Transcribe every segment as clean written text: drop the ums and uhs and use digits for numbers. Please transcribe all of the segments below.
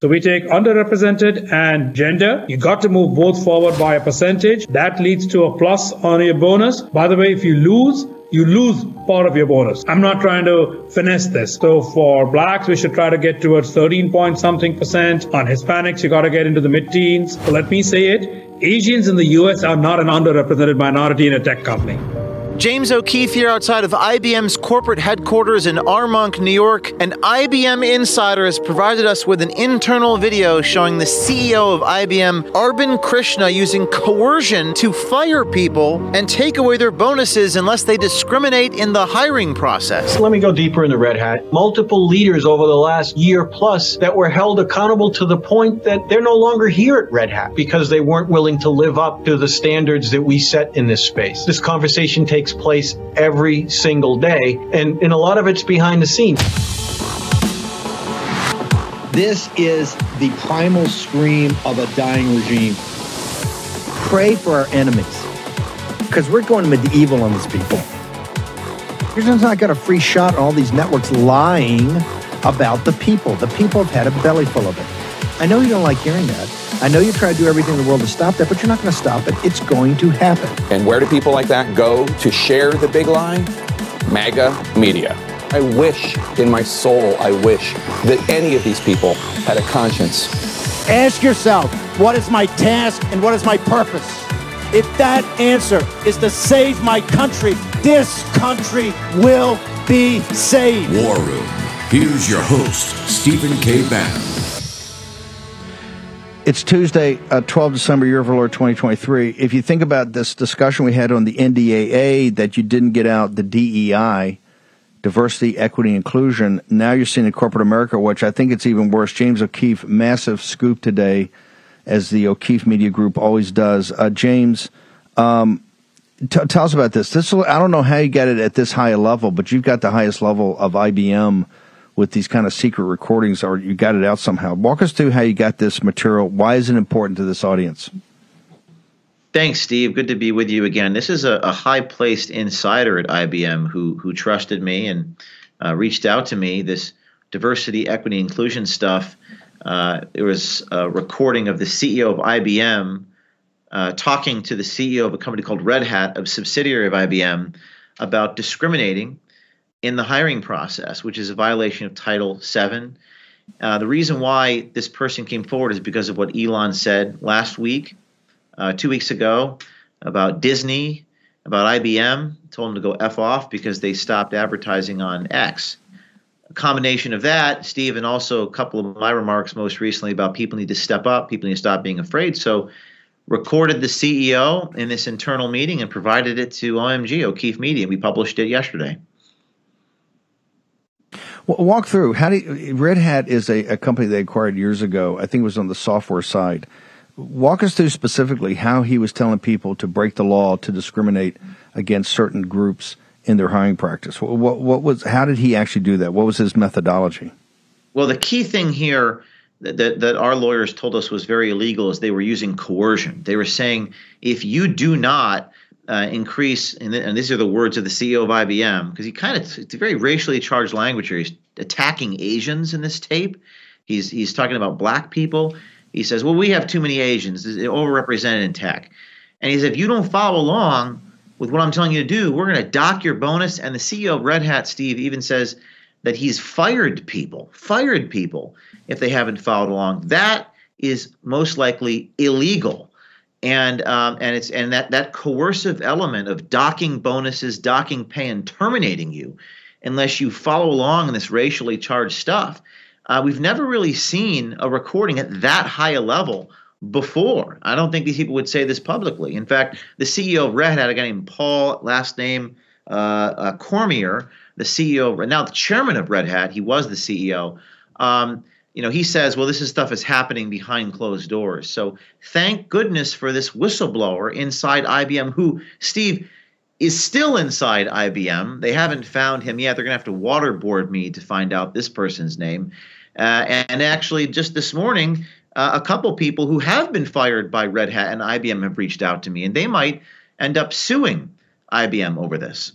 So we take underrepresented and gender. You got to move both forward by a percentage. That leads to a plus on your bonus. By the way, if you lose part of your bonus. I'm not trying to finesse this. So for blacks, we should try to get towards 13 point something percent. On Hispanics, you got to get into the mid-teens. So let me say it, Asians in the US are not an underrepresented minority in a tech company. James O'Keefe here outside of IBM's corporate headquarters in Armonk, New York. An IBM insider has provided us with an internal video showing the CEO of IBM, Arvind Krishna, using coercion to fire people and take away their bonuses unless they discriminate in the hiring process. Let me go deeper into Red Hat. Multiple leaders over the last year plus that were held accountable to the point that they're no longer here at Red Hat because they weren't willing to live up to the standards that we set in this space. This conversation takes place every single day, and a lot of it's behind the scenes. This is the primal scream of a dying regime. Pray for our enemies, because we're going medieval on these people. You're just not got a free shot on all these networks lying about the people. The people have had a belly full of it. I know you don't like hearing that. I know you try to do everything in the world to stop that, but you're not going to stop it. It's going to happen. And where do people like that go to share the big lie? MAGA media. I wish in my soul, I wish that any of these people had a conscience. Ask yourself, what is my task and what is my purpose? If that answer is to save my country, this country will be saved. War Room. Here's your host, Stephen K. Bannon. It's Tuesday, 12 December, year of our Lord 2023. If you think about this discussion we had on the NDAA, that you didn't get out the DEI, diversity, equity, inclusion, now you're seeing in corporate America, which I think it's even worse. James O'Keefe, massive scoop today, as the O'Keefe Media Group always does. James, tell us about this. I don't know how you got it at this high a level, but you've got the highest level of IBM with these kind of secret recordings, or you got it out somehow. Walk us through how you got this material. Why is it important to this audience? Thanks, Steve. Good to be with you again. This is a high-placed insider at IBM who trusted me and reached out to me. This diversity, equity, inclusion stuff, it was a recording of the CEO of IBM talking to the CEO of a company called Red Hat, a subsidiary of IBM, about discriminating in the hiring process, which is a violation of Title VII. The reason why this person came forward is because of what Elon said last week, 2 weeks ago, about Disney, about IBM. Told them to go F off because they stopped advertising on X. A combination of that, Steve, and also a couple of my remarks most recently about people need to step up, people need to stop being afraid. So recorded the CEO in this internal meeting and provided it to OMG, O'Keefe Media. We published it yesterday. Walk through. Red Hat is a company they acquired years ago. I think it was on the software side. Walk us through specifically how he was telling people to break the law to discriminate against certain groups in their hiring practice. How did he actually do that? What was his methodology? Well, the key thing here that our lawyers told us was very illegal is they were using coercion. They were saying, if you do not increase, and these are the words of the CEO of IBM, because it's a very racially charged language here. He's attacking Asians in this tape. He's talking about black people. He says, well, we have too many Asians, they're overrepresented in tech. And he said, if you don't follow along with what I'm telling you to do, we're going to dock your bonus. And the CEO of Red Hat, Steve, even says that he's fired people if they haven't followed along. That is most likely illegal. And that coercive element of docking bonuses, docking pay, and terminating you unless you follow along in this racially charged stuff. We've never really seen a recording at that high a level before. I don't think these people would say this publicly. In fact, the CEO of Red Hat, a guy named Paul, last name Cormier, the CEO, now the chairman of Red Hat, he was the CEO. He says, well, this stuff is happening behind closed doors. So thank goodness for this whistleblower inside IBM who, Steve, is still inside IBM. They haven't found him yet. They're going to have to waterboard me to find out this person's name. And actually, just this morning, a couple people who have been fired by Red Hat and IBM have reached out to me, and they might end up suing IBM over this.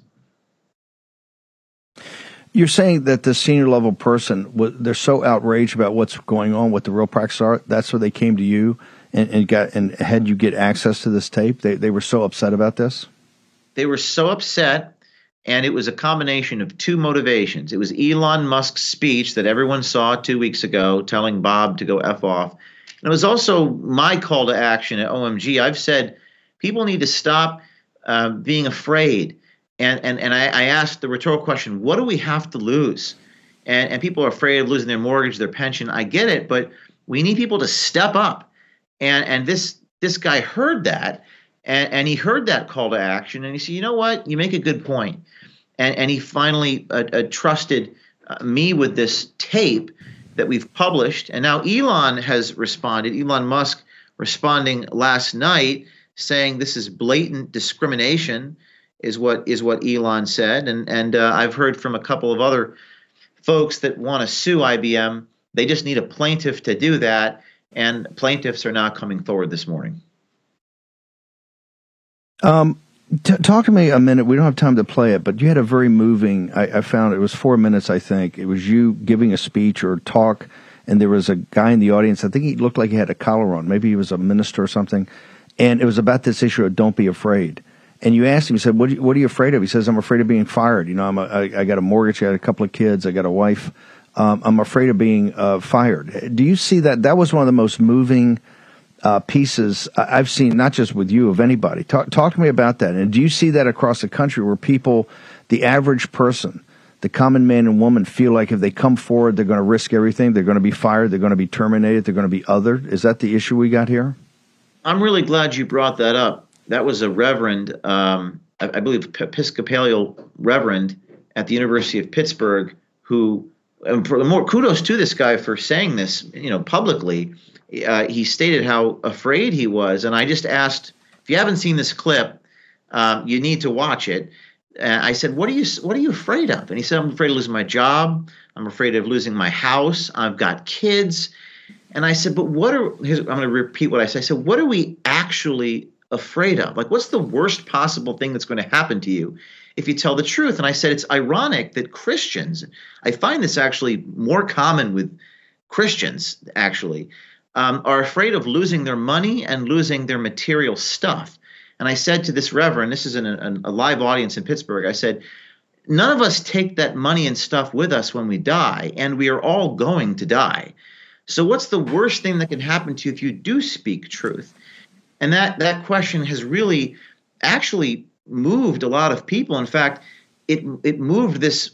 You're saying that the senior level person, they're so outraged about what's going on, what the real practices are. That's where they came to you and had you get access to this tape. They were so upset about this. They were so upset, and it was a combination of two motivations. It was Elon Musk's speech that everyone saw 2 weeks ago, telling Bob to go F off. And it was also my call to action at OMG. I've said people need to stop being afraid. And I asked the rhetorical question, what do we have to lose? And people are afraid of losing their mortgage, their pension. I get it, but we need people to step up. And this guy heard that, and he heard that call to action, and he said, you know what? You make a good point. And he finally trusted me with this tape that we've published. And now Elon has responded, Elon Musk responding last night, saying this is blatant discrimination. Is what Elon said, and I've heard from a couple of other folks that want to sue IBM. They just need a plaintiff to do that, and plaintiffs are not coming forward this morning. Talk to me a minute. We don't have time to play it, but you had a very moving. I found it was 4 minutes. I think it was you giving a speech or talk, and there was a guy in the audience. I think he looked like he had a collar on. Maybe he was a minister or something, and it was about this issue of don't be afraid. And you asked him, you said, what are you afraid of? He says, I'm afraid of being fired. You know, I got a mortgage, I got a couple of kids, I got a wife. I'm afraid of being fired. Do you see that? That was one of the most moving pieces I've seen, not just with you, of anybody. Talk to me about that. And do you see that across the country where people, the average person, the common man and woman, feel like if they come forward, they're going to risk everything, they're going to be fired, they're going to be terminated, they're going to be othered? Is that the issue we got here? I'm really glad you brought that up. That was a reverend, I believe, Episcopalian reverend at the University of Pittsburgh, who, and for more kudos to this guy for saying this, you know, publicly. He stated how afraid he was, and I just asked, if you haven't seen this clip, you need to watch it. And I said, what are you afraid of? And he said, I'm afraid of losing my job. I'm afraid of losing my house. I've got kids. And I said, I'm going to repeat what I said. I said, what are we actually afraid of? Like, what's the worst possible thing that's going to happen to you if you tell the truth? And I said, it's ironic that Christians, I find this actually more common with Christians actually, are afraid of losing their money and losing their material stuff. And I said to this reverend, this is in a live audience in Pittsburgh, I said, none of us take that money and stuff with us when we die, and we are all going to die. So what's the worst thing that can happen to you if you do speak truth? And that question has really actually moved a lot of people. In fact, it moved this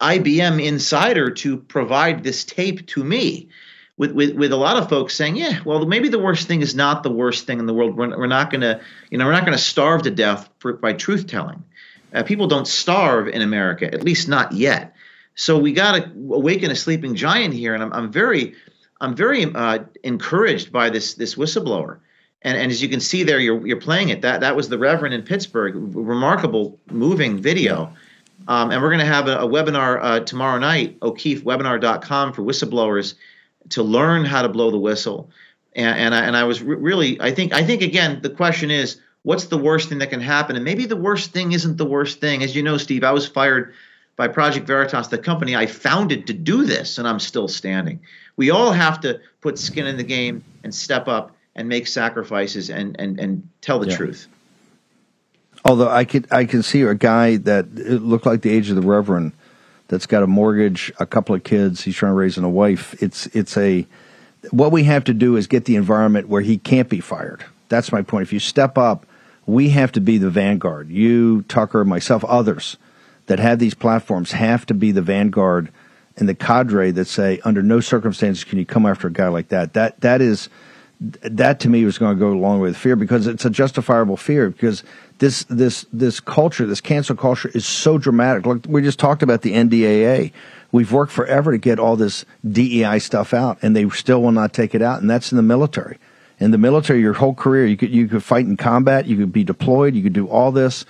IBM insider to provide this tape to me with a lot of folks saying, yeah, well, maybe the worst thing is not the worst thing in the world. We're not going to starve to death by truth telling. People don't starve in America, at least not yet. So we got to awaken a sleeping giant here. And I'm very encouraged by this whistleblower. And as you can see there, you're playing it. That was the reverend in Pittsburgh. Remarkable, moving video. And we're going to have a webinar tomorrow night, O'KeefeWebinar.com, for whistleblowers to learn how to blow the whistle. And I was really, I think again, the question is, what's the worst thing that can happen? And maybe the worst thing isn't the worst thing. As you know, Steve, I was fired by Project Veritas, the company I founded to do this, and I'm still standing. We all have to put skin in the game and step up and make sacrifices and tell the truth. Although I can see a guy that looked like the age of the reverend, that's got a mortgage, a couple of kids, he's trying to raise a wife. What we have to do is get the environment where he can't be fired. That's my point. If you step up, we have to be the vanguard. You, Tucker, myself, others that have these platforms have to be the vanguard and the cadre that say, under no circumstances can you come after a guy like that. That to me was going to go along with fear, because it's a justifiable fear, because this culture, this cancel culture, is so dramatic. Look, we just talked about the NDAA. We've worked forever to get all this DEI stuff out, and they still will not take it out, and that's in the military. In the military, your whole career, you could fight in combat, you could be deployed, you could do all this,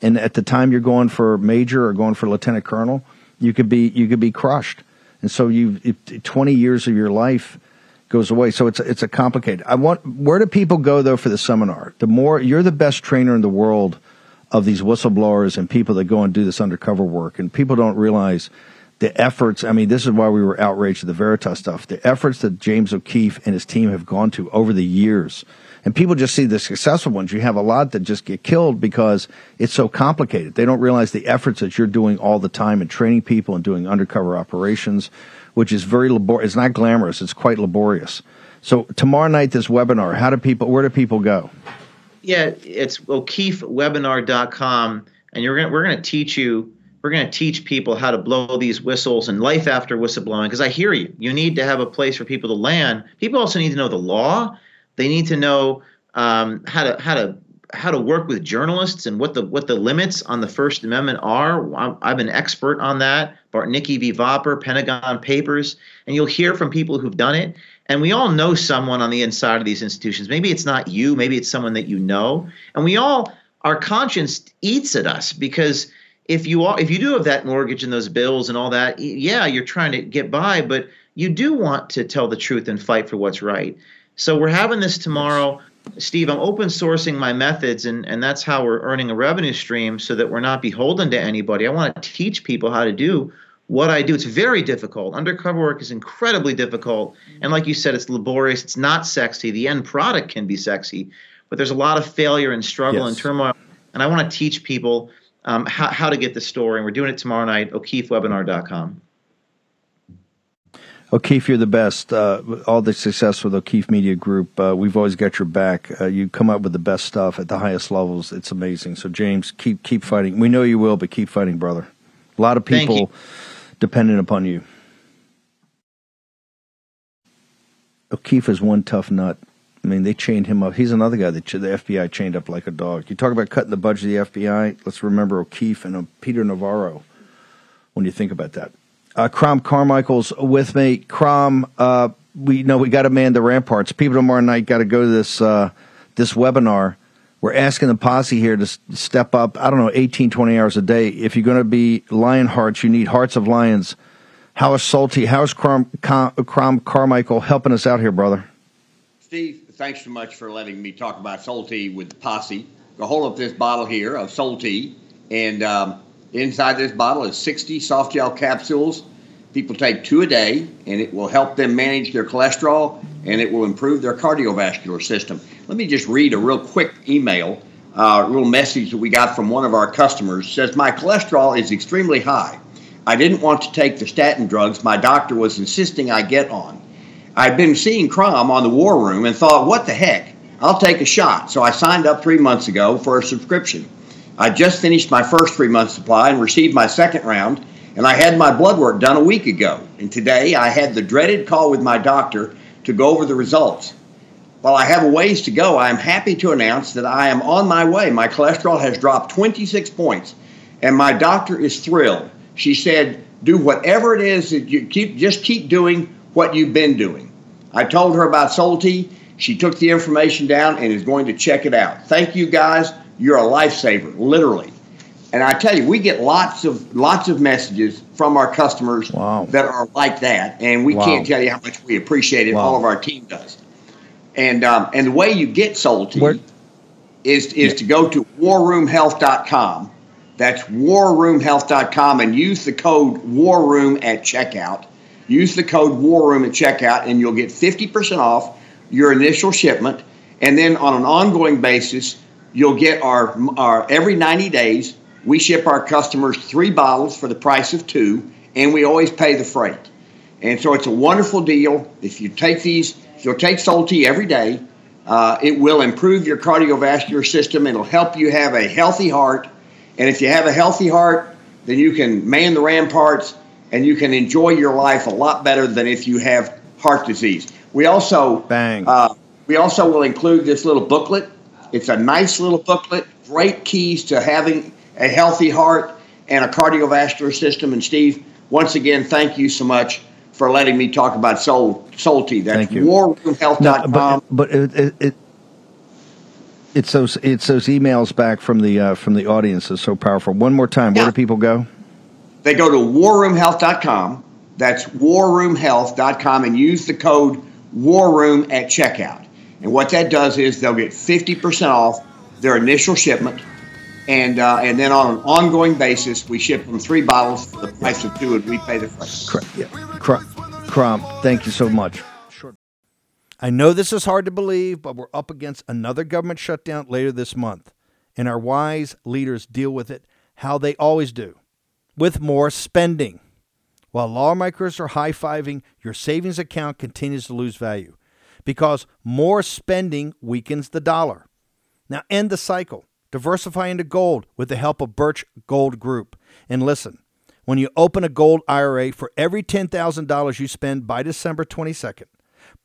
and at the time you're going for major or going for lieutenant colonel, you could be crushed. And so 20 years of your life goes away. So it's a complicated. Where do people go though for the seminar? You're the best trainer in the world of these whistleblowers and people that go and do this undercover work. And people don't realize the efforts. I mean, this is why we were outraged at the Veritas stuff. The efforts that James O'Keefe and his team have gone to over the years. And people just see the successful ones. You have a lot that just get killed because it's so complicated. They don't realize the efforts that you're doing all the time in training people and doing undercover operations, which is very laborious. It's not glamorous. It's quite laborious. So tomorrow night, this webinar, where do people go? Yeah, it's O'KeefeWebinar.com, and we're going to teach people how to blow these whistles and life after whistleblowing, because I hear you. You need to have a place for people to land. People also need to know the law. They need to know how to work with journalists and what the limits on the First Amendment are. I'm an expert on that. Bartnicki v. Vopper, Pentagon Papers, and you'll hear from people who've done it. And we all know someone on the inside of these institutions. Maybe it's not you. Maybe it's someone that you know. And our conscience eats at us, because if you do have that mortgage and those bills and all that, yeah, you're trying to get by, but you do want to tell the truth and fight for what's right. So we're having this tomorrow. Steve, I'm open sourcing my methods, and that's how we're earning a revenue stream, so that we're not beholden to anybody. I want to teach people how to do what I do. It's very difficult. Undercover work is incredibly difficult. And like you said, it's laborious. It's not sexy. The end product can be sexy, but there's a lot of failure and struggle and turmoil. And I want to teach people how to get the story. And we're doing it tomorrow night, O'KeefeWebinar.com. O'Keefe, you're the best. All the success with O'Keefe Media Group. We've always got your back. You come up with the best stuff at the highest levels. It's amazing. So, James, keep fighting. We know you will, but keep fighting, brother. A lot of people dependent upon you. O'Keefe is one tough nut. I mean, they chained him up. He's another guy that the FBI chained up like a dog. You talk about cutting the budget of the FBI. Let's remember O'Keefe and Peter Navarro when you think about that. Crom Carmichael's with me. Crom, we got to man the ramparts. People tomorrow night got to go to this webinar. We're asking the posse here to step up, I don't know, 18, 20 hours a day. If you're going to be lion hearts, you need hearts of lions. How is Soul Tea? How is Crom Carmichael helping us out here, brother? Steve, thanks so much for letting me talk about Soul Tea with the posse. Go hold up this bottle here of Soul Tea, and inside this bottle is 60 soft gel capsules. People take 2 a day, and it will help them manage their cholesterol, and it will improve their cardiovascular system. Let me just read a real quick email, a little message that we got from one of our customers. It says, my cholesterol is extremely high. I didn't want to take the statin drugs my doctor was insisting I get on. I've been seeing Crom on the War Room and thought, what the heck? I'll take a shot. So I signed up 3 months ago for a subscription. I just finished my first 3-month supply and received my second round, and I had my blood work done a week ago. And today I had the dreaded call with my doctor to go over the results. While I have a ways to go, I am happy to announce that I am on my way. My cholesterol has dropped 26 points, and my doctor is thrilled. She said, do whatever it is that you keep doing what you've been doing. I told her about Soul Tea. She took the information down and is going to check it out. Thank you, guys. You're a lifesaver, literally. And I tell you, we get lots of messages from our customers that are like that, and we can't tell you how much we appreciate it. All of our team does. And the way you get Soul Tea is to go to warroomhealth.com. That's warroomhealth.com, and use the code WARROOM at checkout. Use the code WARROOM at checkout, and you'll get 50% off your initial shipment. And then on an ongoing basis, you'll get our every 90 days, we ship our customers 3 bottles for the price of 2, and we always pay the freight. And so it's a wonderful deal. If you'll take Soul Tea every day, it will improve your cardiovascular system. It'll help you have a healthy heart. And if you have a healthy heart, then you can man the ramparts, and you can enjoy your life a lot better than if you have heart disease. We also will include this little booklet. It's a nice little booklet, great keys to having a healthy heart and a cardiovascular system. And Steve, once again, thank you so much for letting me talk about Soul Tea. That's warroomhealth.com. No, but it's those emails back from the audience that's so powerful. One more time, where do people go? They go to warroomhealth.com. That's warroomhealth.com, and use the code WARROOM at checkout. And what that does is they'll get 50% off their initial shipment. And then on an ongoing basis, we ship them 3 bottles for the price of 2, and we pay the price. Crump, thank you so much. I know this is hard to believe, but we're up against another government shutdown later this month, and our wise leaders deal with it how they always do, with more spending. While lawmakers are high-fiving, your savings account continues to lose value because more spending weakens the dollar. Now end the cycle. Diversify into gold with the help of Birch Gold Group. And listen, when you open a gold IRA, for every $10,000 you spend by December 22nd,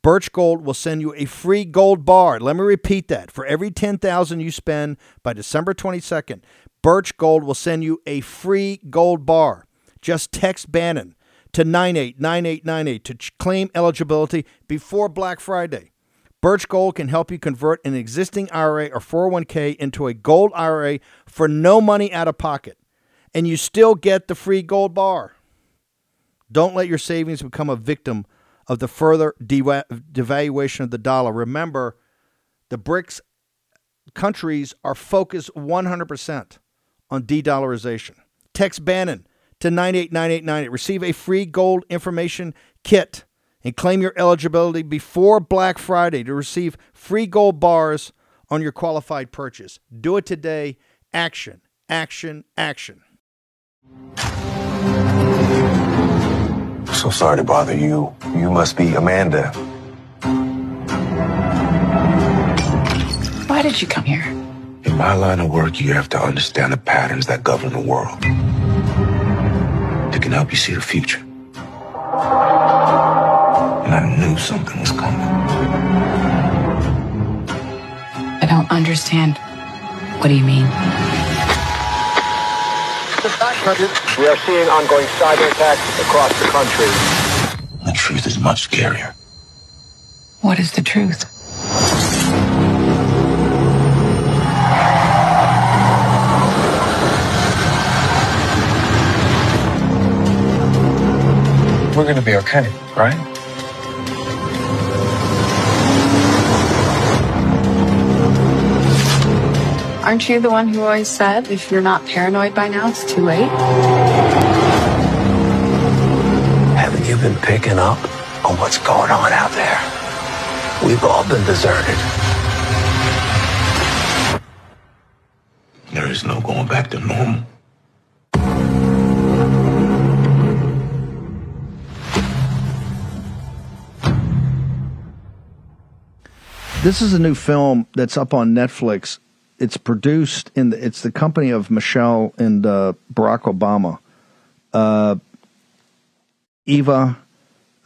Birch Gold will send you a free gold bar. Let me repeat that. For every $10,000 you spend by December 22nd, Birch Gold will send you a free gold bar. Just text Bannon to 989898 to claim eligibility before Black Friday. Birch Gold can help you convert an existing IRA or 401k into a gold IRA for no money out of pocket, and you still get the free gold bar. Don't let your savings become a victim of the further devaluation of the dollar. Remember, the BRICS countries are focused 100% on de-dollarization. Text Bannon to 989898. Receive a free gold information kit and claim your eligibility before Black Friday to receive free gold bars on your qualified purchase. Do it today. Action, action, action. So sorry to bother you. You must be Amanda. Why did you come here? In my line of work, you have to understand the patterns that govern the world. They can help you see the future. And I knew something was coming. I don't understand. What do you mean? We are seeing ongoing cyber attacks across the country. The truth is much scarier. What is the truth? We're going to be okay, right? Aren't you the one who always said, if you're not paranoid by now, it's too late? Haven't you been picking up on what's going on out there? We've all been deserted. There is no going back to normal. This is a new film that's up on Netflix. It's produced in the company of Michelle and Barack Obama. Eva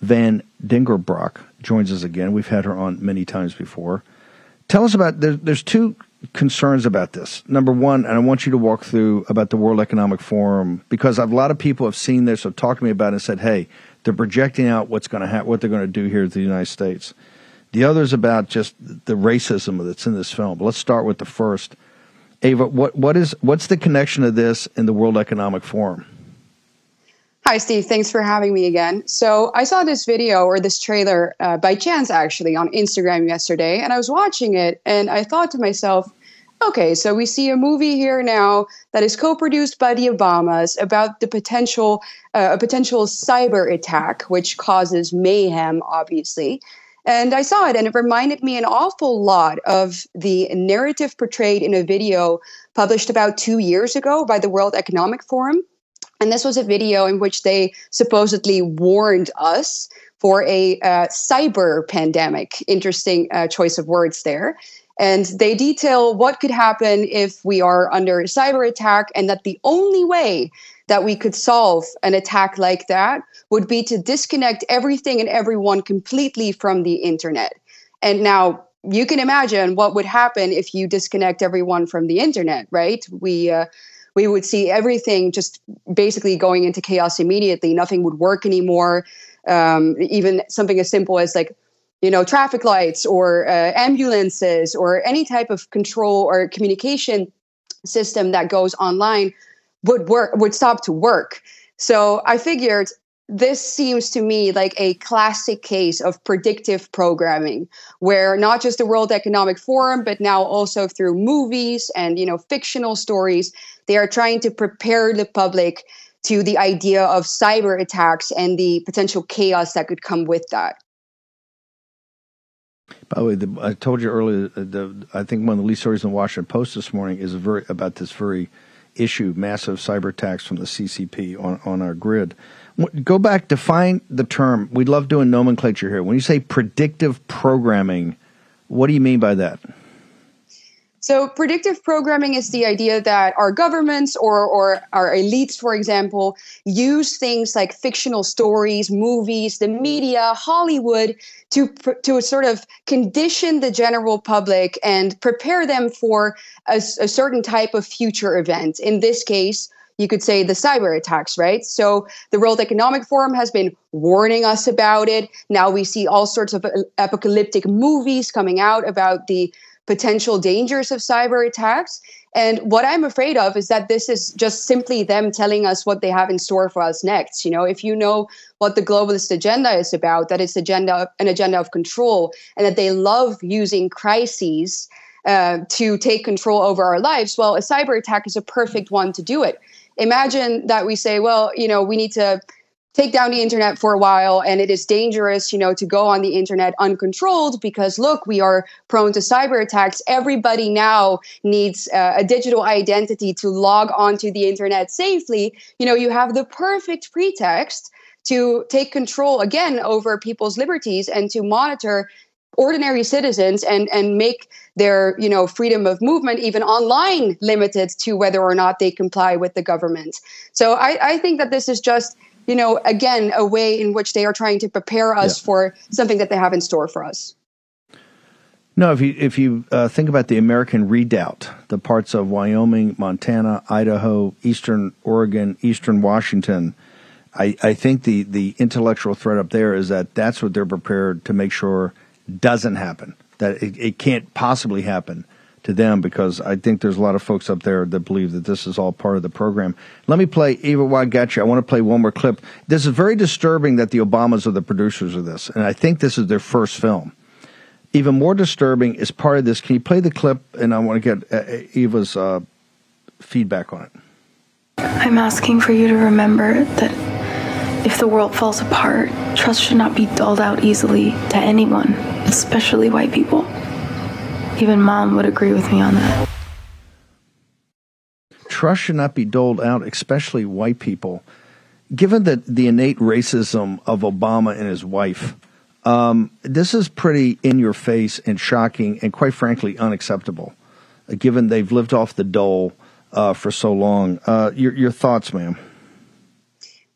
Vlaardingerbroek joins us again. We've had her on many times before. Tell us about there's two concerns about this. Number one, and I want you to walk through about the World Economic Forum, because a lot of people have seen this, have talked to me about it and said, hey, they're projecting out what's going to what they're going to do here at the United States. The other is about just the racism that's in this film. Let's start with the first. Eva, what's the connection of this and the World Economic Forum? Hi, Steve. Thanks for having me again. So I saw this video or this trailer by chance, actually, on Instagram yesterday, and I was watching it, and I thought to myself, okay, so we see a movie here now that is co-produced by the Obamas about the potential a potential cyber attack, which causes mayhem, obviously. And I saw it, and it reminded me an awful lot of the narrative portrayed in a video published about 2 years ago by the World Economic Forum. And this was a video in which they supposedly warned us for a cyber pandemic. Interesting choice of words there. And they detail what could happen if we are under a cyber attack, and that the only way that we could solve an attack like that would be to disconnect everything and everyone completely from the internet. And now you can imagine what would happen if you disconnect everyone from the internet, right? We would see everything just basically going into chaos immediately. Nothing would work anymore. Even something as simple as traffic lights or ambulances or any type of control or communication system that goes online would stop to work. So I figured this seems to me like a classic case of predictive programming, where not just the World Economic Forum, but now also through movies and, you know, fictional stories, they are trying to prepare the public to the idea of cyber attacks and the potential chaos that could come with that. By the way, I told you earlier, I think one of the lead stories in the Washington Post this morning is about this very issue, massive cyber attacks from the CCP on our grid. Go back, define the term. We love doing nomenclature here. When you say predictive programming, what do you mean by that? So predictive programming is the idea that our governments or our elites, for example, use things like fictional stories, movies, the media, Hollywood, to sort of condition the general public and prepare them for a certain type of future event. In this case, you could say the cyber attacks, right? So the World Economic Forum has been warning us about it. Now we see all sorts of apocalyptic movies coming out about the potential dangers of cyber attacks. And what I'm afraid of is that this is just simply them telling us what they have in store for us next. You know, if you know what the globalist agenda is about, that it's an agenda of control, and that they love using crises to take control over our lives, well, a cyber attack is a perfect one to do it. Imagine that we say, well, you know, we need to take down the internet for a while, and it is dangerous, you know, to go on the internet uncontrolled because, look, we are prone to cyber attacks. Everybody now needs a digital identity to log onto the internet safely. You know, you have the perfect pretext to take control again over people's liberties and to monitor ordinary citizens and make their, you know, freedom of movement, even online, limited to whether or not they comply with the government. So I think that this is just, you know, again, a way in which they are trying to prepare us for something that they have in store for us. No, if you think about the American Redoubt, the parts of Wyoming, Montana, Idaho, eastern Oregon, eastern Washington, I think the intellectual threat up there is that that's what they're prepared to make sure doesn't happen, that it can't possibly happen to them, because I think there's a lot of folks up there that believe that this is all part of the program. Let me play Eva Vlaardingerbroek. I want to play one more clip. This is very disturbing that the Obamas are the producers of this, and I think this is their first film. Even more disturbing is part of this. Can you play the clip? And I want to get Eva's feedback on it. I'm asking for you to remember that if the world falls apart, trust should not be doled out easily to anyone, especially white people. Even Mom would agree with me on that. Trust should not be doled out, especially white people. Given the innate racism of Obama and his wife, this is pretty in your face and shocking and, quite frankly, unacceptable, given they've lived off the dole for so long. Your thoughts, ma'am?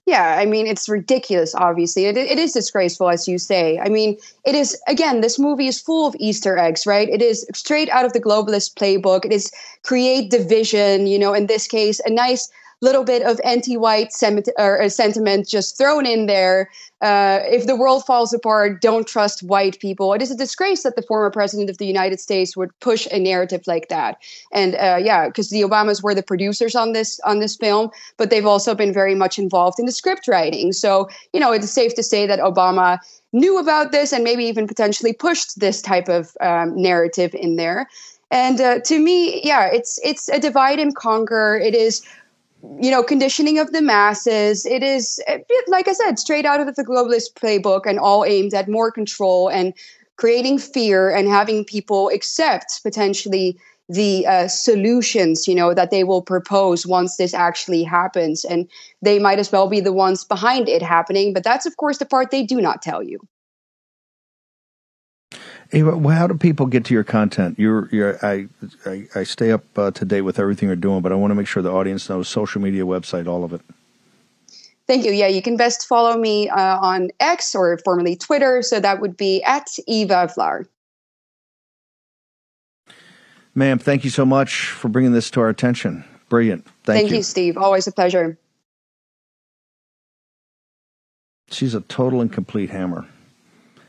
Yeah, I mean, it's ridiculous, obviously. It is disgraceful, as you say. I mean, it is, again, this movie is full of Easter eggs, right? It is straight out of the globalist playbook. It is create division, you know, in this case, a nice little bit of anti-white sentiment just thrown in there. If the world falls apart, don't trust white people. It is a disgrace that the former president of the United States would push a narrative like that. And because the Obamas were the producers on this film, but they've also been very much involved in the script writing. So, you know, it's safe to say that Obama knew about this and maybe even potentially pushed this type of narrative in there. And to me, yeah, it's a divide and conquer. It is, you know, conditioning of the masses. It is, like I said, straight out of the globalist playbook and all aimed at more control and creating fear and having people accept potentially the solutions, you know, that they will propose once this actually happens. And they might as well be the ones behind it happening. But that's, of course, the part they do not tell you. How do people get to your content? I stay up to date with everything you're doing, but I want to make sure the audience knows social media, website, all of it. Thank you. Yeah, you can best follow me on X, or formerly Twitter. So that would be at Eva Vlaar. Ma'am, thank you so much for bringing this to our attention. Brilliant. Thank you, Steve. Always a pleasure. She's a total and complete hammer.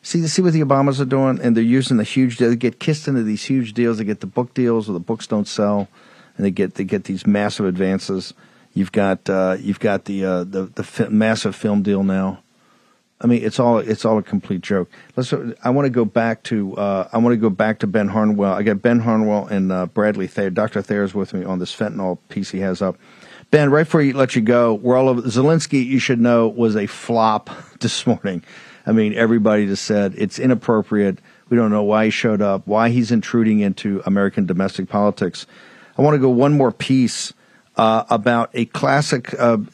See what the Obamas are doing, and they're using the huge deal. They get kissed into these huge deals. They get the book deals, or the books don't sell, and they get these massive advances. You've got the massive film deal now. I mean, it's all a complete joke. I want to go back to Ben Harnwell. I got Ben Harnwell and Bradley Thayer. Dr. Thayer's with me on this fentanyl piece he has up. Ben, right before you let you go, we're all over Zelensky. You should know was a flop this morning. I mean, everybody just said it's inappropriate. We don't know why he showed up, why he's intruding into American domestic politics. I want to go one more piece about a classic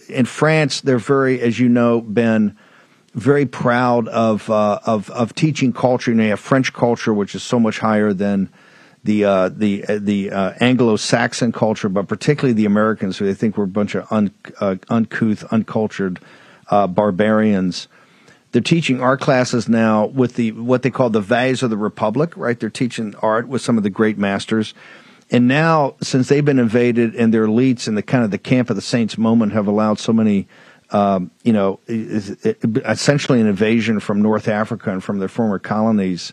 in France. They're very, as you know, Ben, very proud of teaching culture, and they have French culture, which is so much higher than the Anglo-Saxon culture, but particularly the Americans, who they think we're a bunch of uncouth, uncultured barbarians. They're teaching art classes now with what they call the values of the Republic, right? They're teaching art with some of the great masters, and now since they've been invaded and their elites and the kind of the camp of the saints moment have allowed so many. Essentially an invasion from North Africa and from their former colonies.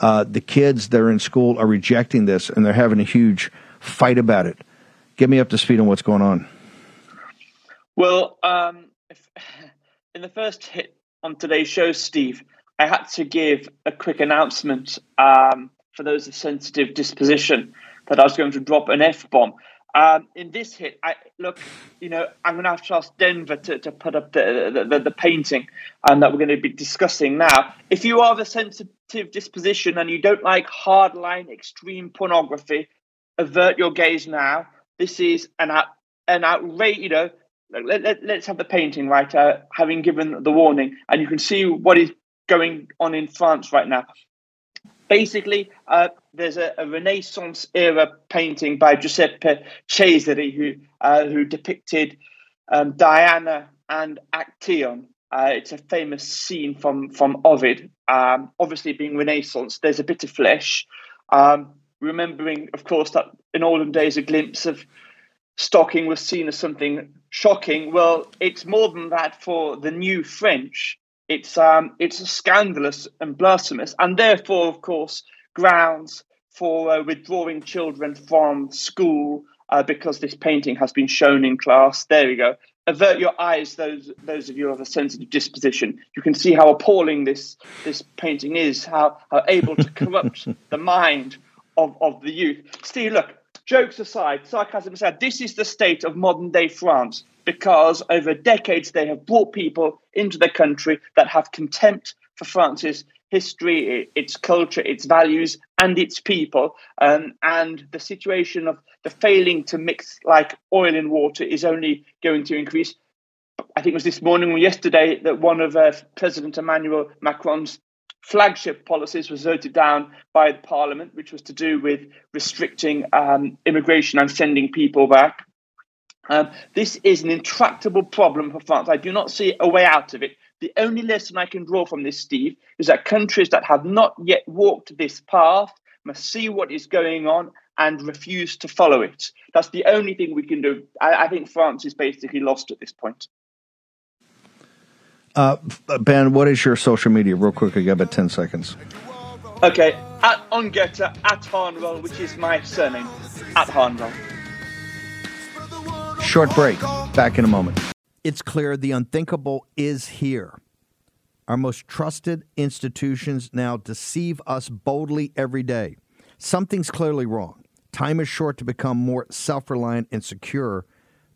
The kids that are in school are rejecting this, and they're having a huge fight about it. Get me up to speed on what's going on. Well, in the first hit on today's show, Steve, I had to give a quick announcement for those of sensitive disposition that I was going to drop an F-bomb. In this hit, I'm going to have to ask Denver to put up the painting that we're going to be discussing now. If you are of a sensitive disposition and you don't like hardline extreme pornography, avert your gaze now. This is an outrage. You know, let's have the painting right. Having given the warning, and you can see what is going on in France right now. Basically, there's a Renaissance era painting by Giuseppe Cesari who depicted Diana and Actaeon. It's a famous scene from Ovid. Obviously, being Renaissance, there's a bit of flesh. Remembering, of course, that in olden days a glimpse of stocking was seen as something shocking. Well, it's more than that for the new French. It's scandalous and blasphemous, and therefore, of course, grounds for withdrawing children from school because this painting has been shown in class. There we go. Avert your eyes, those of you of a sensitive disposition. You can see how appalling this painting is, how able to corrupt the mind of the youth. Steve, look, jokes aside, sarcasm aside, this is the state of modern-day France, because over decades they have brought people into the country that have contempt for France's history, its culture, its values, and its people. And the situation of the failing to mix like oil and water is only going to increase. I think it was this morning or yesterday that one of President Emmanuel Macron's flagship policies was voted down by the parliament, which was to do with restricting immigration and sending people back. This is an intractable problem for France. I do not see a way out of it. The only lesson I can draw from this, Steve, is that countries that have not yet walked this path must see what is going on and refuse to follow it. That's the only thing we can do. I think France is basically lost at this point. Ben, what is your social media? Real quick, I got about 10 seconds. Okay, on Getter, at Harnwell, which is my surname, at Harnwell. Short break. Back in a moment. It's clear the unthinkable is here. Our most trusted institutions now deceive us boldly every day. Something's clearly wrong. Time is short to become more self-reliant and secure.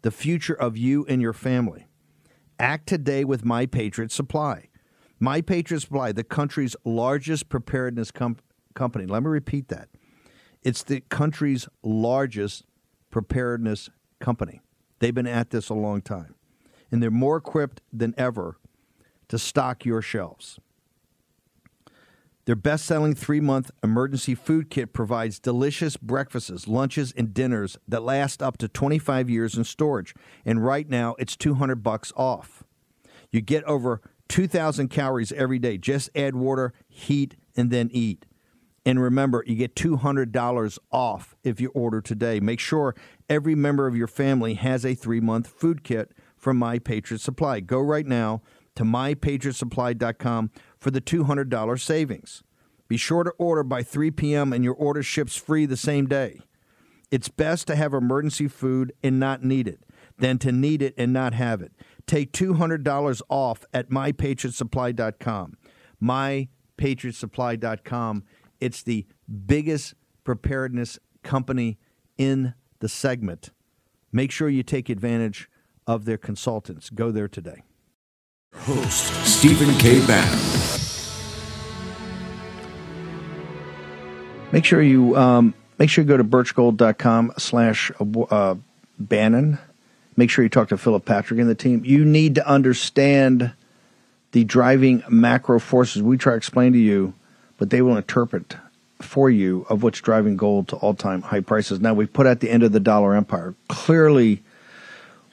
The future of you and your family. Act today with My Patriot Supply. My Patriot Supply, the country's largest preparedness company. Let me repeat that. It's the country's largest preparedness company. They've been at this a long time. And they're more equipped than ever to stock your shelves. Their best-selling 3-month emergency food kit provides delicious breakfasts, lunches, and dinners that last up to 25 years in storage. And right now, it's $200 off. You get over 2,000 calories every day. Just add water, heat, and then eat. And remember, you get $200 off if you order today. Make sure every member of your family has a 3-month food kit from My Patriot Supply. Go right now to MyPatriotSupply.com for the $200 savings. Be sure to order by 3 p.m. and your order ships free the same day. It's best to have emergency food and not need it. than to need it and not have it. Take $200 off at MyPatriotSupply.com. MyPatriotSupply.com. It's the biggest preparedness company in the segment. Make sure you take advantage of their consultants. Go there today. Host Stephen K. Bannon. Make sure you go to birchgold.com/Bannon. Make sure you talk to Philip Patrick and the team. You need to understand the driving macro forces we try to explain to you, but they will interpret for you of what's driving gold to all-time high prices. Now, we put at the end of the dollar empire. Clearly,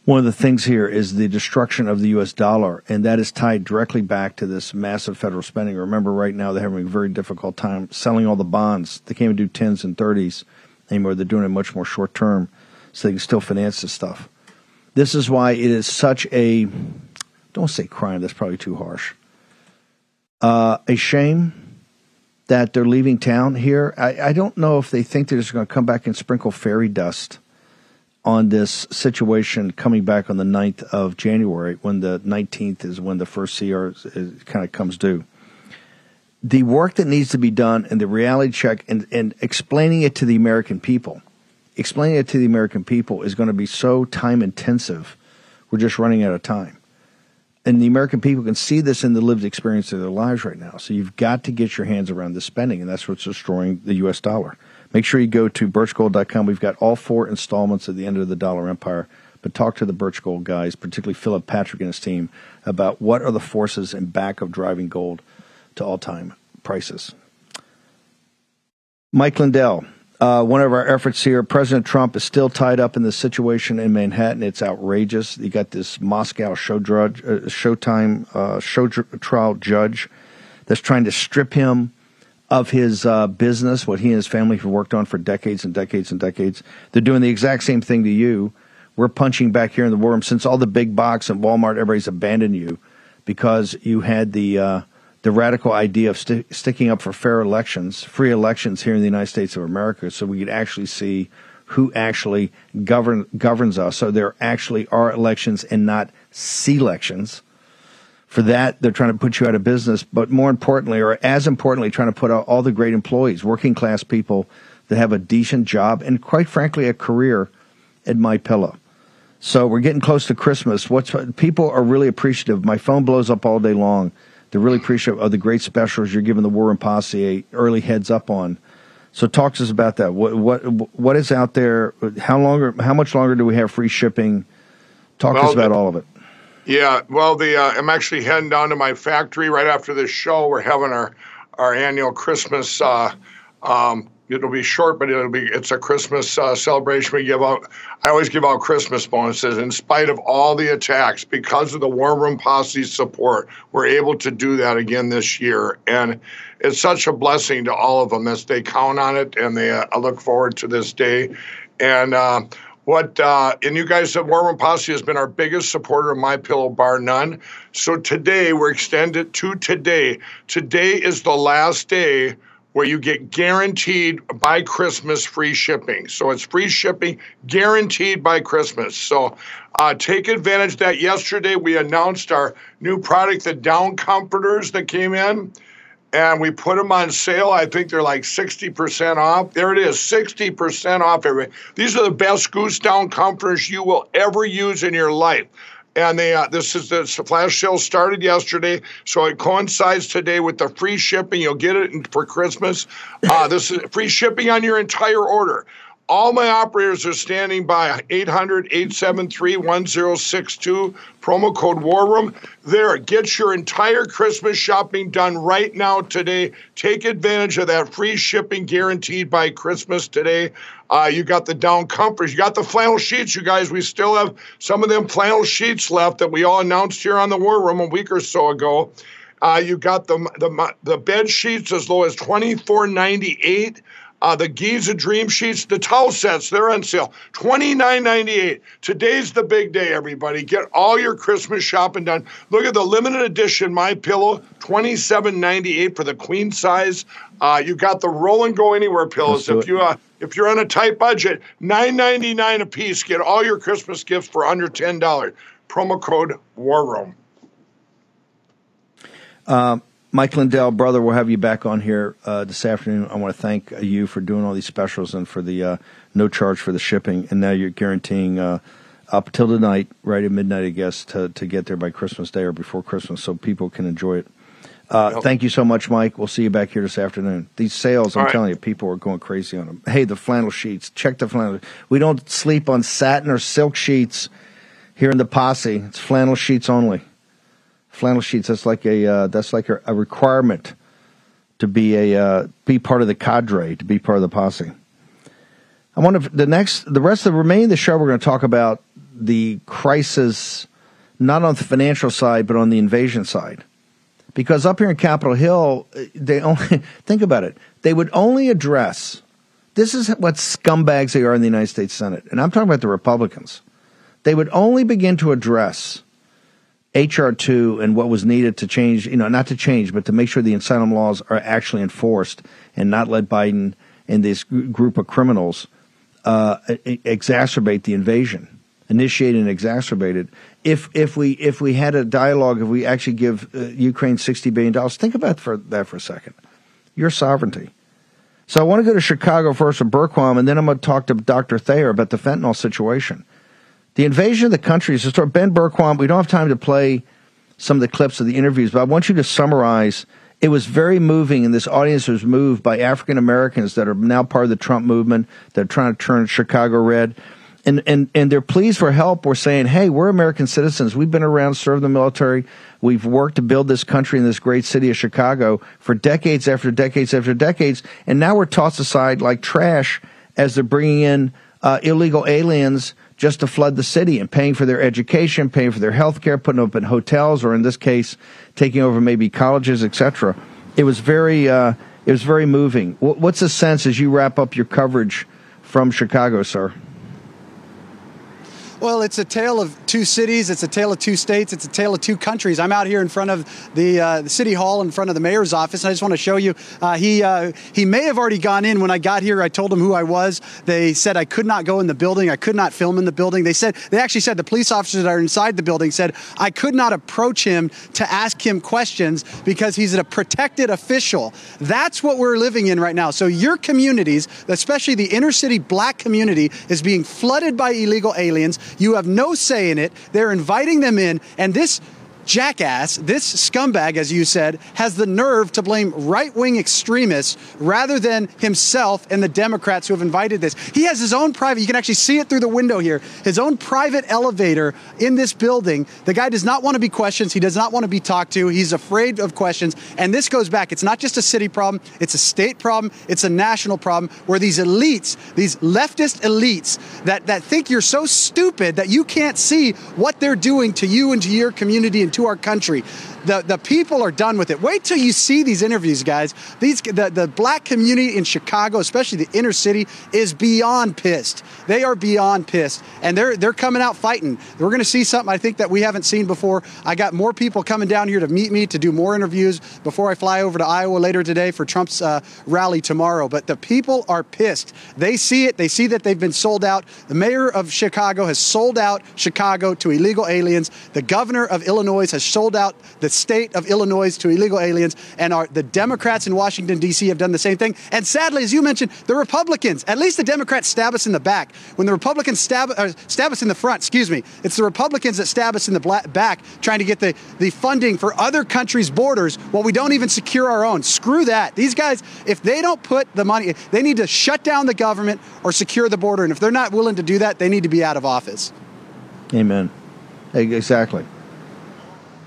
one of the things here is the destruction of the U.S. dollar, and that is tied directly back to this massive federal spending. Remember, right now they're having a very difficult time selling all the bonds. They can't even do 10s and 30s anymore. They're doing it much more short-term, so they can still finance this stuff. This is why it is such a, don't say crime, that's probably too harsh, a shame that they're leaving town here. I don't know if they think they're just going to come back and sprinkle fairy dust on this situation coming back on the 9th of January, when the 19th is when the first CR kind of comes due. The work that needs to be done and the reality check and explaining it to the American people. Explaining it to the American people is going to be so time-intensive, we're just running out of time. And the American people can see this in the lived experience of their lives right now. So you've got to get your hands around the spending, and that's what's destroying the U.S. dollar. Make sure you go to birchgold.com. We've got all 4 installments at the end of the dollar empire, but talk to the Birch Gold guys, particularly Philip Patrick and his team, about what are the forces in back of driving gold to all-time prices. Mike Lindell. One of our efforts here, President Trump is still tied up in the situation in Manhattan. It's outrageous. You got this Moscow show trial judge that's trying to strip him of his business, what he and his family have worked on for decades and decades and decades. They're doing the exact same thing to you. We're punching back here in the war room. Since all the big box and Walmart, everybody's abandoned you because you had the radical idea of sticking up for fair elections, free elections here in the United States of America, so we could actually see who actually governs us. So there actually are elections and not selections. For that, they're trying to put you out of business, but more importantly, or as importantly, trying to put out all the great employees, working class people that have a decent job and, quite frankly, a career at MyPillow. So we're getting close to Christmas. People are really appreciative. My phone blows up all day long. They're really appreciative of the great specials you're giving the War Room Posse early heads up on. So talk to us about that. What is out there? How much longer do we have free shipping? Talk to us about all of it. Yeah, well, I'm actually heading down to my factory right after this show. We're having our annual Christmas. It'll be short, but it's a Christmas celebration. We give out. I always give out Christmas bonuses. In spite of all the attacks, because of the War Room Posse's support, we're able to do that again this year, and it's such a blessing to all of them as they count on it, and they look forward to this day. And you guys at War Room Posse has been our biggest supporter of MyPillow, bar none. So today we're extended to today. Today is the last day where you get guaranteed by Christmas free shipping. So it's free shipping guaranteed by Christmas. So take advantage of that. Yesterday we announced our new product, the down comforters that came in, and we put them on sale. I think they're like 60% off. There it is, 60% off. These are the best goose down comforters you will ever use in your life. And this flash sale started yesterday, so it coincides today with the free shipping. You'll get it for Christmas. This is free shipping on your entire order. All my operators are standing by, 800-873-1062, promo code WARROOM. There, get your entire Christmas shopping done right now today. Take advantage of that free shipping guaranteed by Christmas today. You got the down comforters. You got the flannel sheets, you guys. We still have some of them flannel sheets left that we all announced here on the War Room a week or so ago. You got the bed sheets as low as $24.98. The Giza Dream Sheets, the towel sets, they're on sale, $29.98. Today's the big day, everybody. Get all your Christmas shopping done. Look at the limited edition MyPillow, $27.98 for the queen size. You got the roll and go anywhere pillows. If you're on a tight budget, $9.99 a piece. Get all your Christmas gifts for under $10. Promo code War Room. Mike Lindell, brother, we'll have you back on here this afternoon. I want to thank you for doing all these specials and for the no charge for the shipping. And now you're guaranteeing up till tonight, right at midnight, I guess, to get there by Christmas Day or before Christmas so people can enjoy it. Thank you so much, Mike. We'll see you back here this afternoon. These sales, I'm telling you, people are going crazy on them. Hey, the flannel sheets. Check the flannel. We don't sleep on satin or silk sheets here in the posse. It's flannel sheets only. Flannel sheets, that's like a requirement to be part of the cadre, to be part of the posse. I wonder if the remaining of the show, we're going to talk about the crisis, not on the financial side, but on the invasion side. Because up here in Capitol Hill, think about it, they would only address, this is what scumbags they are in the United States Senate, and I'm talking about the Republicans. They would only begin to address H.R. 2 and what was needed to change, not to change, but to make sure the asylum laws are actually enforced and not let Biden and this group of criminals exacerbate the invasion, initiate and exacerbate it. If we had a dialogue, if we actually give Ukraine $60 billion, think about that for a second. Your sovereignty. So I want to go to Chicago first with Bergquam, and then I'm going to talk to Dr. Thayer about the fentanyl situation. The invasion of the country is historic. Ben Bergquam, we don't have time to play some of the clips of the interviews, but I want you to summarize. It was very moving, and this audience was moved by African Americans that are now part of the Trump movement. They're trying to turn Chicago red. And their pleas for help were saying, hey, we're American citizens. We've been around, served in the military. We've worked to build this country and this great city of Chicago for decades after decades after decades. And now we're tossed aside like trash as they're bringing in illegal aliens just to flood the city and paying for their education, paying for their health care, putting up in hotels, or in this case, taking over maybe colleges, etc. It was very moving. What's the sense as you wrap up your coverage from Chicago, sir? Well, it's a tale of two cities. It's a tale of two states. It's a tale of two countries. I'm out here in front of the city hall, in front of the mayor's office. And I just want to show you. He may have already gone in. When I got here, I told him who I was. They said I could not go in the building. I could not film in the building. They actually said the police officers that are inside the building said I could not approach him to ask him questions because he's a protected official. That's what we're living in right now. So your communities, especially the inner city black community, is being flooded by illegal aliens. You have no say in it. They're inviting them in. And this jackass, this scumbag, as you said, has the nerve to blame right-wing extremists rather than himself and the Democrats who have invited this. He has his own private, you can actually see it through the window here, his own private elevator in this building. The guy does not want to be questioned. He does not want to be talked to. He's afraid of questions. And this goes back. It's not just a city problem. It's a state problem. It's a national problem where these elites, these leftist elites that think you're so stupid that you can't see what they're doing to you and to your community and to our country. The people are done with it. Wait till you see these interviews, guys. The black community in Chicago, especially the inner city, is beyond pissed. They are beyond pissed, and they're coming out fighting. We're going to see something I think that we haven't seen before. I got more people coming down here to meet me, to do more interviews before I fly over to Iowa later today for Trump's rally tomorrow. But the people are pissed. They see it. They see that they've been sold out. The mayor of Chicago has sold out Chicago to illegal aliens. The governor of Illinois has sold out the state of Illinois to illegal aliens, and the Democrats in Washington, D.C. have done the same thing. And sadly, as you mentioned, the Republicans, at least the Democrats stab us in the back. When the Republicans stab us in the front, it's the Republicans that stab us in the back trying to get the funding for other countries' borders while we don't even secure our own. Screw that. These guys, if they don't put the money, they need to shut down the government or secure the border. And if they're not willing to do that, they need to be out of office. Amen. Exactly.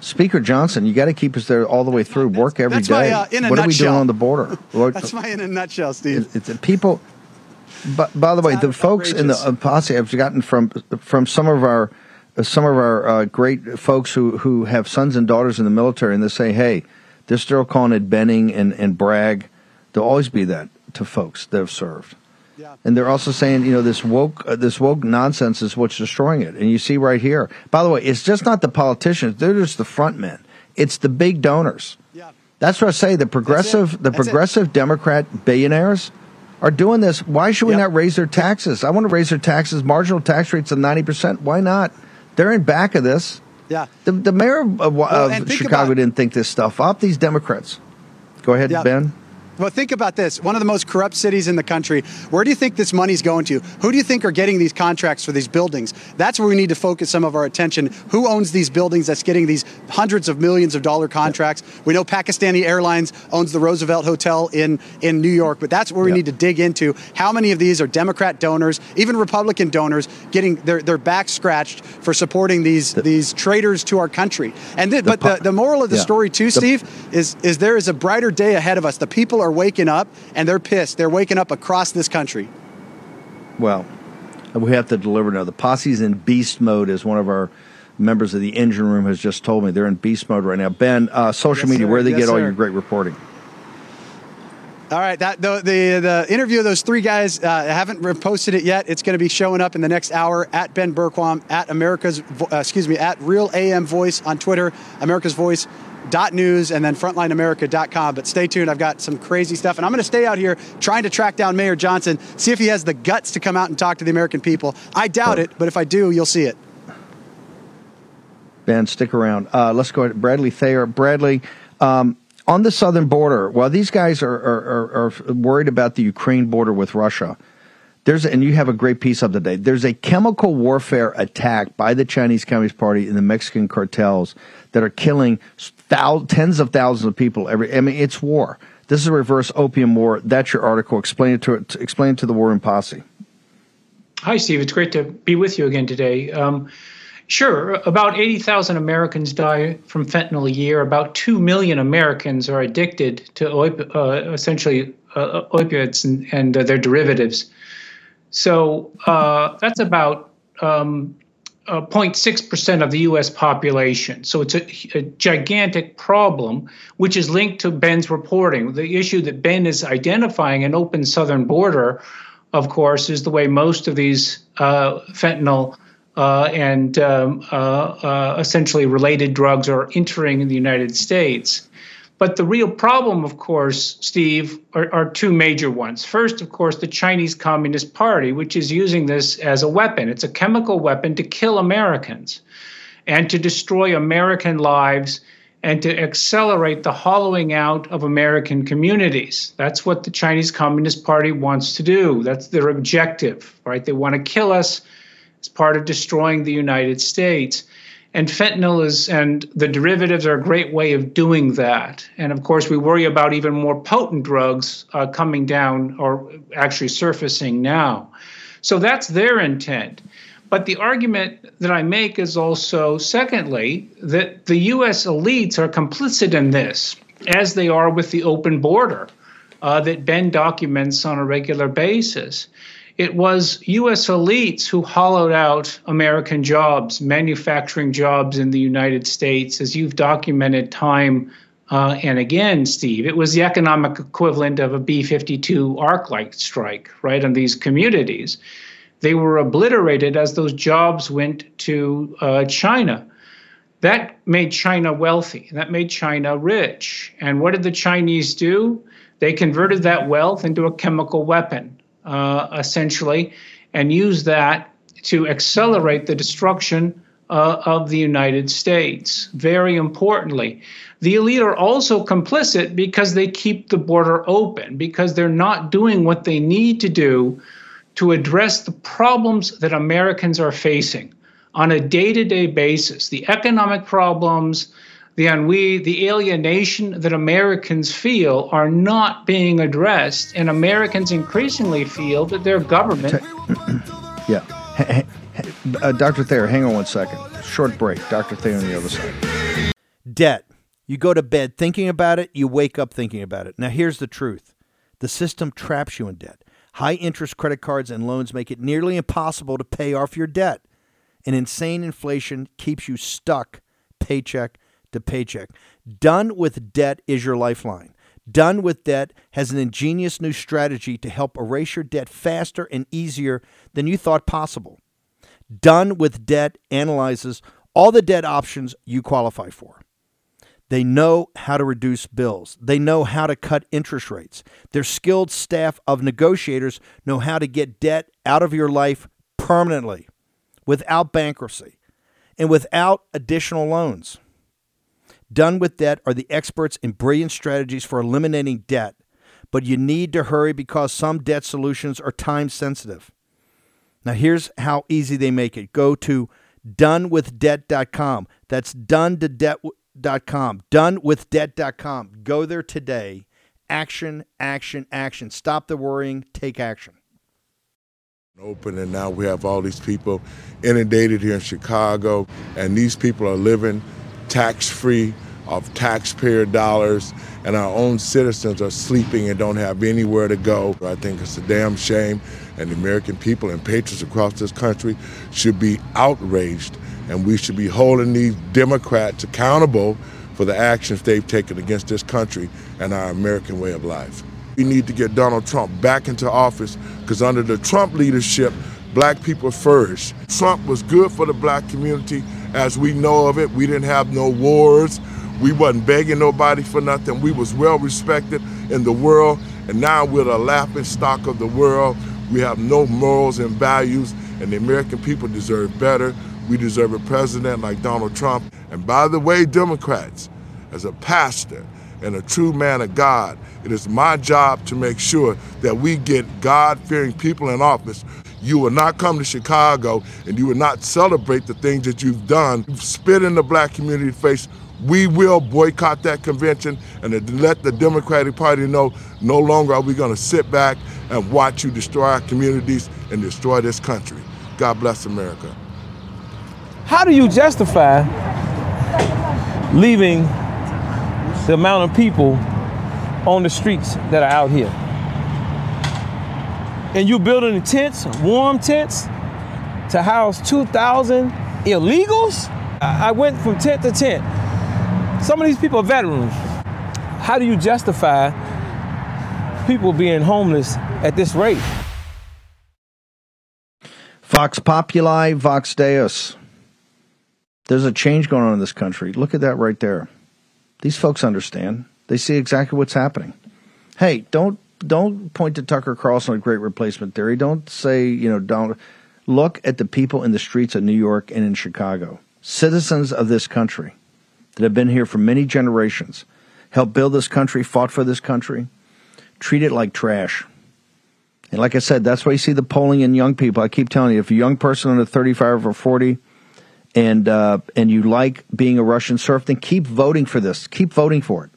Speaker Johnson, you got to keep us there all the way through. Work every day. What are we doing on the border? That's my in a nutshell, Steve. People. But by the way, the folks in the posse, I've gotten from some of our great folks who have sons and daughters in the military, and they say, hey, they're still calling it Benning and Bragg. There'll always be that. to folks that have served. Yeah. And they're also saying, you know, this woke nonsense is what's destroying it. And you see right here. By the way, it's just not the politicians; they're just the front men. It's the big donors. Yeah. That's what I say. The progressive Democrat billionaires are doing this. Why should we not raise their taxes? I want to raise their taxes. Marginal tax rates of 90%. Why not? They're in back of this. Yeah. The mayor of Chicago didn't think this stuff up. These Democrats. Go ahead, Ben. Well, think about this. One of the most corrupt cities in the country. Where do you think this money's going to? Who do you think are getting these contracts for these buildings? That's where we need to focus some of our attention. Who owns these buildings that's getting these hundreds of millions of dollar contracts? Yeah. We know Pakistani Airlines owns the Roosevelt Hotel in New York, but that's where we need to dig into. How many of these are Democrat donors, even Republican donors, getting their back scratched for supporting these traitors to our country? And the moral of the story, too, Steve, is there is a brighter day ahead of us. The people are waking up, and they're pissed. They're waking up across this country. Well, we have to deliver now. The posse's in beast mode, as one of our members of the engine room has just told me. They're in beast mode right now. Ben, social media, where do they get all your great reporting? All right, the interview of those three guys, I haven't posted it yet. It's going to be showing up in the next hour at Ben Bergquam, at at Real AM Voice on Twitter, America's Voice. .news and then frontlineamerica.com. But stay tuned. I've got some crazy stuff. And I'm going to stay out here trying to track down Mayor Johnson, see if he has the guts to come out and talk to the American people. I doubt it, but if I do, you'll see it. Ben, stick around. Let's go ahead to Bradley Thayer. Bradley, on the southern border, while these guys are worried about the Ukraine border with Russia, and you have a great piece up today, there's a chemical warfare attack by the Chinese Communist Party and the Mexican cartels that are killing tens of thousands of people every. I mean, it's war. This is a reverse opium war. That's your article. Explain it to the War Room Posse. Hi, Steve. It's great to be with you again today. Sure. About 80,000 Americans die from fentanyl a year. About 2 million Americans are addicted to opioids and their derivatives. So that's about 0.6% of the U.S. population. So it's a gigantic problem, which is linked to Ben's reporting. The issue that Ben is identifying, an open southern border, of course, is the way most of these fentanyl and essentially related drugs are entering the United States. But the real problem, of course, Steve, are two major ones. First, of course, the Chinese Communist Party, which is using this as a weapon. It's a chemical weapon to kill Americans and to destroy American lives and to accelerate the hollowing out of American communities. That's what the Chinese Communist Party wants to do. That's their objective, right? They want to kill us as part of destroying the United States. And fentanyl and the derivatives are a great way of doing that. And of course, we worry about even more potent drugs coming down or actually surfacing now. So that's their intent. But the argument that I make is also, secondly, that the U.S. elites are complicit in this, as they are with the open border that Ben documents on a regular basis. It was U.S. elites who hollowed out American jobs, manufacturing jobs in the United States, as you've documented time and again, Steve. It was the economic equivalent of a B-52 arc light strike, right, on these communities. They were obliterated as those jobs went to China. That made China wealthy. That made China rich. And what did the Chinese do? They converted that wealth into a chemical weapon. Essentially, and use that to accelerate the destruction of the United States. Very importantly, the elite are also complicit because they keep the border open, because they're not doing what they need to do to address the problems that Americans are facing on a day-to-day basis, the economic problems, the ennui, the alienation that Americans feel are not being addressed, and Americans increasingly feel that their government... Yeah. Dr. Thayer, hang on one second. Short break. Dr. Thayer on the other side. Debt. You go to bed thinking about it, you wake up thinking about it. Now, here's the truth. The system traps you in debt. High-interest credit cards and loans make it nearly impossible to pay off your debt. And insane inflation keeps you stuck paycheck to paycheck. Done with debt is your lifeline. Done with Debt has an ingenious new strategy to help erase your debt faster and easier than you thought possible. Done with Debt analyzes all the debt options you qualify for. They know how to reduce bills. They know how to cut interest rates. Their skilled staff of negotiators know how to get debt out of your life permanently, without bankruptcy, and without additional loans. Done with Debt are the experts in brilliant strategies for eliminating debt, but you need to hurry because some debt solutions are time sensitive. Now here's how easy they make it. Go to donewithdebt.com. That's donewithdebt.com. Go there today. Action, action, action. Stop the worrying. Take action. Open, and now we have all these people inundated here in Chicago, and these people are living tax-free of taxpayer dollars, and our own citizens are sleeping and don't have anywhere to go. I think it's a damn shame, and the American people and patriots across this country should be outraged, and we should be holding these Democrats accountable for the actions they've taken against this country and our American way of life. We need to get Donald Trump back into office, because under the Trump leadership, black people first. Trump was good for the black community as we know of it. We didn't have no wars. We wasn't begging nobody for nothing. We was well respected in the world, and now we're the laughing stock of the world. We have no morals and values, and the American people deserve better. We deserve a president like Donald Trump. And by the way, Democrats, as a pastor and a true man of God, it is my job to make sure that we get God-fearing people in office. You will not come to Chicago and you will not celebrate the things that you've done. You've spit in the black community's face. We will boycott that convention and let the Democratic Party know no longer are we going to sit back and watch you destroy our communities and destroy this country. God bless America. How do you justify leaving the amount of people on the streets that are out here? And you building tents, warm tents, to house 2,000 illegals? I went from tent to tent. Some of these people are veterans. How do you justify people being homeless at this rate? Vox populi, vox deus. There's a change going on in this country. Look at that right there. These folks understand. They see exactly what's happening. Hey, don't point to Tucker Carlson and great replacement theory. Don't say, don't look at the people in the streets of New York and in Chicago. Citizens of this country that have been here for many generations, helped build this country, fought for this country, treat it like trash. And like I said, that's why you see the polling in young people. I keep telling you, if a young person under 35 or 40 and you like being a Russian serf, then keep voting for this. Keep voting for it.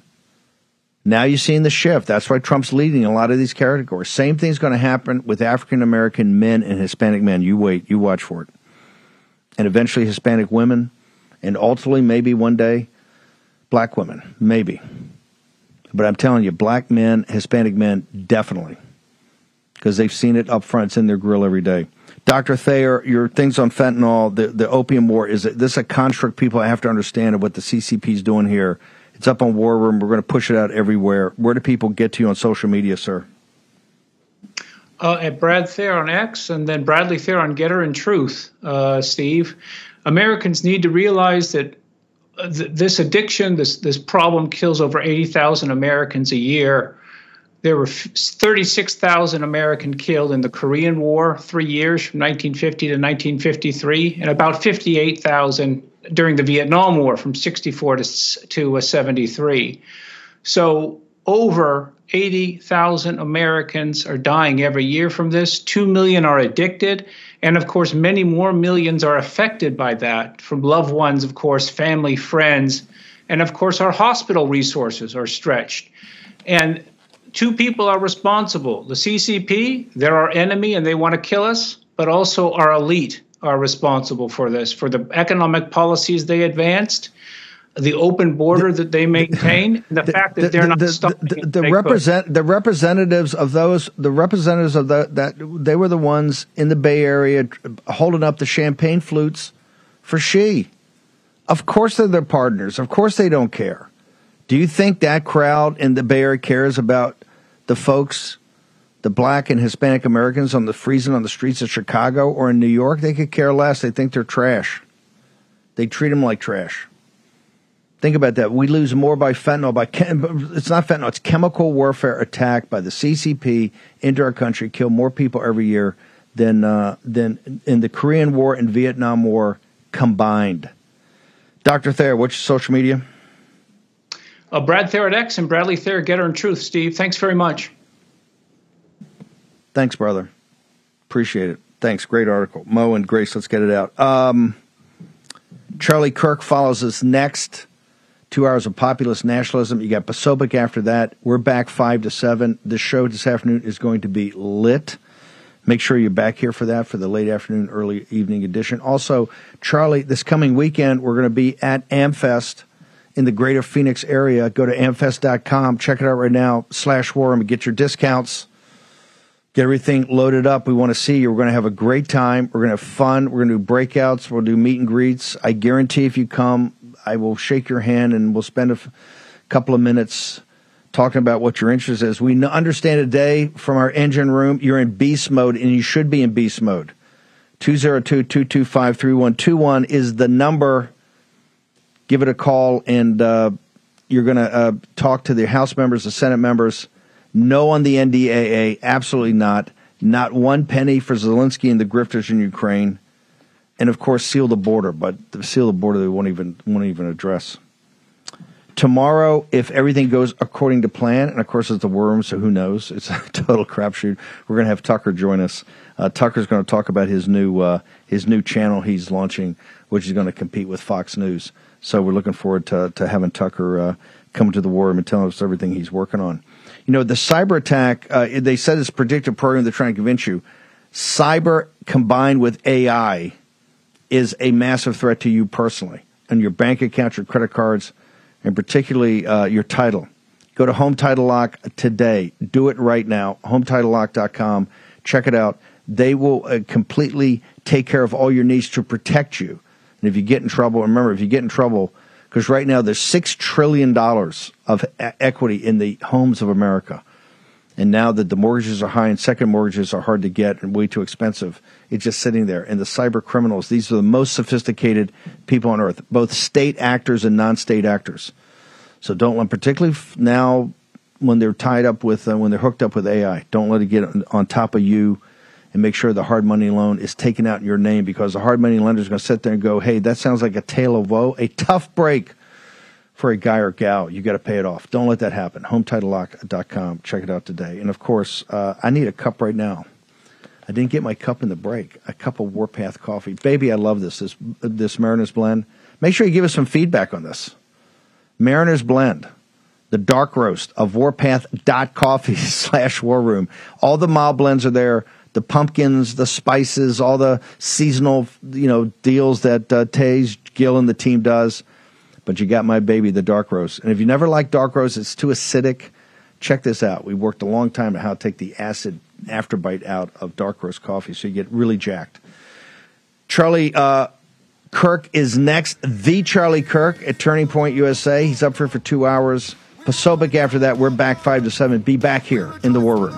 Now you're seeing the shift. That's why Trump's leading a lot of these categories. Same thing's going to happen with African-American men and Hispanic men. You wait. You watch for it. And eventually Hispanic women, and ultimately maybe one day black women. Maybe. But I'm telling you, black men, Hispanic men, definitely. Because they've seen it up front. It's in their grill every day. Dr. Thayer, your things on fentanyl, the opium war, is this a construct people have to understand of what the CCP's doing here? It's up on War Room. We're going to push it out everywhere. Where do people get to you on social media, sir? At Brad Thayer on X, and then Bradley Thayer on Getter and Truth, Steve. Americans need to realize that this addiction, this problem kills over 80,000 Americans a year. There were 36,000 Americans killed in the Korean War, 3 years from 1950 to 1953, and about 58,000 during the Vietnam War from 64 to 73. So over 80,000 Americans are dying every year from this. 2 million are addicted. And of course, many more millions are affected by that from loved ones, of course, family, friends. And of course, our hospital resources are stretched. And two people are responsible. The CCP, they're our enemy and they want to kill us, but also our elite are responsible for this, for the economic policies they advanced, the open border that they maintain, and the fact that they're not stopping. The representatives of that they were the ones in the Bay Area holding up the champagne flutes for Xi. Of course they're their partners. Of course they don't care. Do you think that crowd in the Bay Area cares about the folks, the black and Hispanic Americans on the freezing on the streets of Chicago or in New York? They could care less. They think they're trash. They treat them like trash. Think about that. We lose more by fentanyl. It's not fentanyl. It's chemical warfare attack by the CCP into our country. Kill more people every year than in the Korean War and Vietnam War combined. Dr. Thayer, what's your social media? Brad Thayer at X and Bradley Thayer, Getter and Truth. Steve, thanks very much. Thanks, brother. Appreciate it. Thanks. Great article. Mo and Grace, let's get it out. Charlie Kirk follows us next. 2 hours of populist nationalism. You got Posobiec after that. We're back 5 to 7. The show this afternoon is going to be lit. Make sure you're back here for that, for the late afternoon, early evening edition. Also, Charlie, this coming weekend, we're going to be at AmFest in the greater Phoenix area. Go to AmFest.com. Check it out right now. /Warham and get your discounts. Get everything loaded up. We want to see you. We're going to have a great time. We're going to have fun. We're going to do breakouts. We'll do meet and greets. I guarantee if you come, I will shake your hand and we'll spend a couple of minutes talking about what your interest is. We understand today from our engine room, you're in beast mode, and you should be in beast mode. 202-225-3121 is the number. Give it a call, and you're going to talk to the House members, the Senate members. No on the NDAA, absolutely not. Not one penny for Zelensky and the grifters in Ukraine. And, of course, seal the border. But the seal the border they won't even address. Tomorrow, if everything goes according to plan, and, of course, it's the war room, so who knows? It's a total crapshoot. We're going to have Tucker join us. Tucker's going to talk about his new channel he's launching, which is going to compete with Fox News. So we're looking forward to having Tucker come to the war room and tell us everything he's working on. You know, the cyber attack, they said it's predictive programming. They're trying to convince you. Cyber combined with AI is a massive threat to you personally and your bank account, your credit cards, and particularly your title. Go to Home Title Lock today. Do it right now. HomeTitleLock.com. Check it out. They will completely take care of all your needs to protect you. And if you get in trouble, remember, if you get in trouble, because right now there's $6 trillion of equity in the homes of America. And now that the mortgages are high and second mortgages are hard to get and way too expensive, it's just sitting there. And the cyber criminals, these are the most sophisticated people on earth, both state actors and non-state actors. So don't let, particularly now when they're tied up with, when they're hooked up with AI, don't let it get on top of you and make sure the hard money loan is taken out in your name, because the hard money lender is going to sit there and go, hey, that sounds like a tale of woe, a tough break for a guy or gal. You got to pay it off. Don't let that happen. HomeTitleLock.com. Check it out today. And, of course, I need a cup right now. I didn't get my cup in the break. A cup of Warpath coffee. Baby, I love this Mariners Blend. Make sure you give us some feedback on this. Mariners Blend, the dark roast of warpath.coffee /war room. All the mild blends are there. The pumpkins, the spices, all the seasonal, deals that Taze, Gill, and the team does. But you got my baby, the dark roast. And if you never like dark roast, it's too acidic. Check this out. We worked a long time on how to take the acid afterbite out of dark roast coffee, so you get really jacked. Charlie Kirk is next. The Charlie Kirk at Turning Point USA. He's up for 2 hours. Posobiec after that. We're back 5 to 7. Be back here in the war room.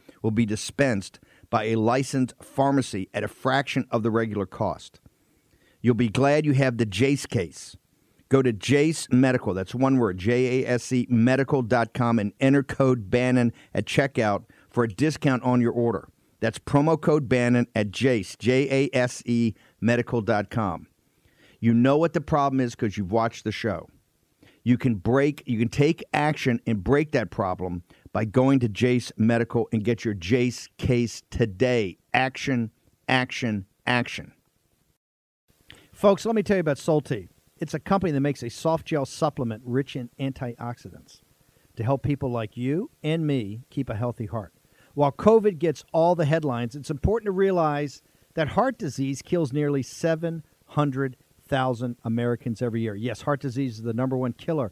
will be dispensed by a licensed pharmacy at a fraction of the regular cost. You'll be glad you have the Jace case. Go to Jace Medical, that's one word, J-A-S-E, medical.com, and enter code Bannon at checkout for a discount on your order. That's promo code Bannon at Jace, J-A-S-E, medical.com. You know what the problem is because you've watched the show. You can take action and break that problem by going to Jace Medical and get your Jace case today. Action, action, action. Folks, let me tell you about Soul Tea. It's a company that makes a soft gel supplement rich in antioxidants to help people like you and me keep a healthy heart. While COVID gets all the headlines, it's important to realize that heart disease kills nearly 700,000 Americans every year. Yes, heart disease is the number one killer